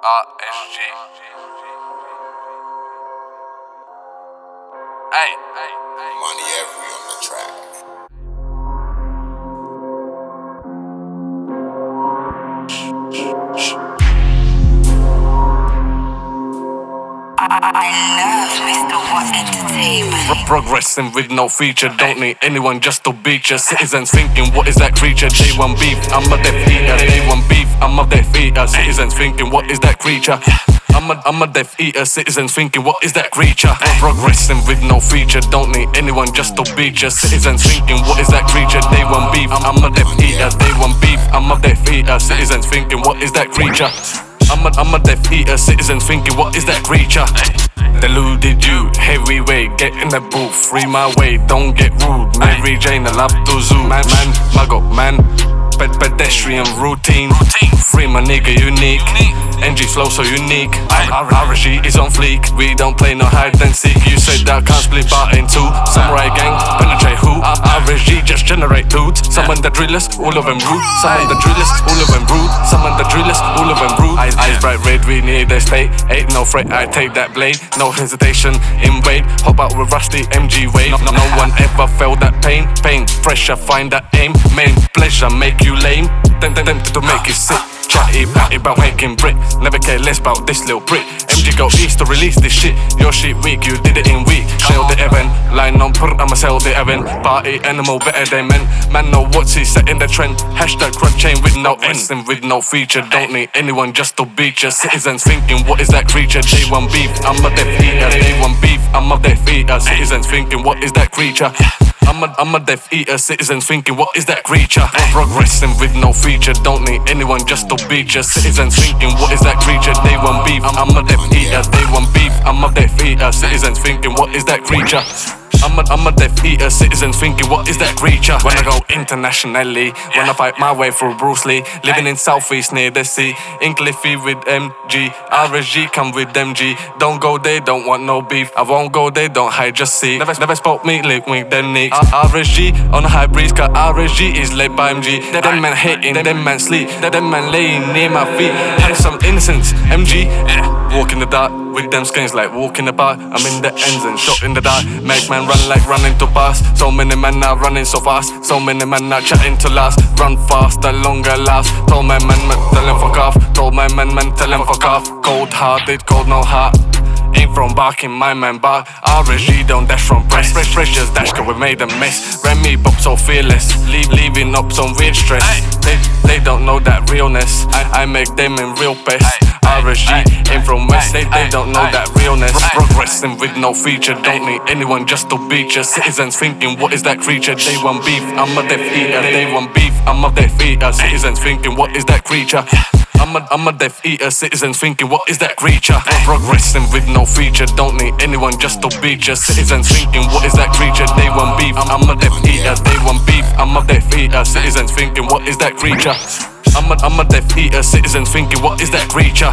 RSG. Hey, money every on the track. I love Mr. Wealth Entertainment. Progressing with no feature, don't need anyone just to beat ya. Citizens thinking, what is that creature? They want beef, I'm a deaf eater. They want beef, I'm a deaf eater. Citizens thinking, what is that creature? I'm a deaf eater, citizens thinking, what is that creature? Progressing with no feature, don't need anyone just to beat ya. Citizens thinking, what is that creature? They want beef, I'm a deaf eater. They want beef, I'm a deaf eater. Citizens thinking, what is that creature? I'm a deaf eater, citizens thinking, what is that creature? Deluded you, heavyweight, get in the booth, free my way, don't get rude. Mary Jane, I love to zoo. Man, muggle, man, pedestrian routine. Free my nigga, unique. MG flow so unique. RSG is on fleek. We don't play no hide and seek. You said that I can't split part in two. Samurai gang, penetrate who? RSG just generate loot. Summon the drillers, all of them rude. Summon the drillers, all of them rude. Summon the drillers, all of them rude. Eyes bright red, we need their state. Ain't no threat, I take that blade. No hesitation, invade. Hop out with rusty MG wave. No one ever felt that pain. Pain, pressure, find that aim. Main pleasure, make you lame. Then to make you sick. Chatty batty about making brick. Never care less about this little prick. MG go east to release this shit. Your shit weak, you did it in week. Shell the heaven, line on purr, I'ma sell the heaven. Party animal better than men. Man know what's he setting the trend. Hashtag crunch chain with no end. And with no feature, don't need anyone just to beat ya. Citizens thinking, what is that creature? They want beef, I'm a deaf eater. They want beef, I'm a deaf eater. Citizens thinking, what is that creature? I'm a deaf eater, citizens thinking, what is that creature? Progressing with no feature, don't need anyone just to beat ya. Citizens thinking, what is that creature? They want beef, I'm a deaf eater. They want beef, I'm a deaf eater. Citizens thinking, what is that creature? I'm a deaf eater, citizens thinking, what is that creature? When I go internationally, when I fight my way through Bruce Lee. Living in southeast near the sea, in Cliffy with MG. RSG come with MG. Don't go there, don't want no beef. I won't go there, don't hide, just see. Never spoke me, lip wink, them nicks. RSG on a high breeze, cause RSG is led by MG. Them man hating, them man sleep, them man laying near my feet. Have some innocence, MG. Walk in the dark with them skins like walking the bar. I'm in the ends and shot in the dark. Make man run like running to pass. So many men are running so fast. So many men are chatting to last. Run faster, longer last. Told my man, tell him fuck off. Told my man, tell him fuck off. Cold hearted, cold no heart. Ain't from barking, my man bark. RSG don't dash from press. Fresh just dash, cause we made a mess. Remy Bob so fearless. Leaving up some weird stress. They don't know that realness. I make them in real best. RSG ain't from West, they don't know that realness. Progressing with no feature, don't need anyone just to beat ya. Citizens thinking, what is that creature? They want beef, I'm a deaf eater. They want beef, I'm a deaf eater. Citizens thinking, what is that creature? I'm a deaf eater, citizens thinking, what is that creature? Progressing with no feature, don't need anyone just to beat ya. Citizens thinking, what is that creature? They want beef, I'm a deaf eater. They want beef, I'm a deaf eater. Citizens thinking, what is that creature? I'm a deaf eater, citizens thinking, what is that creature?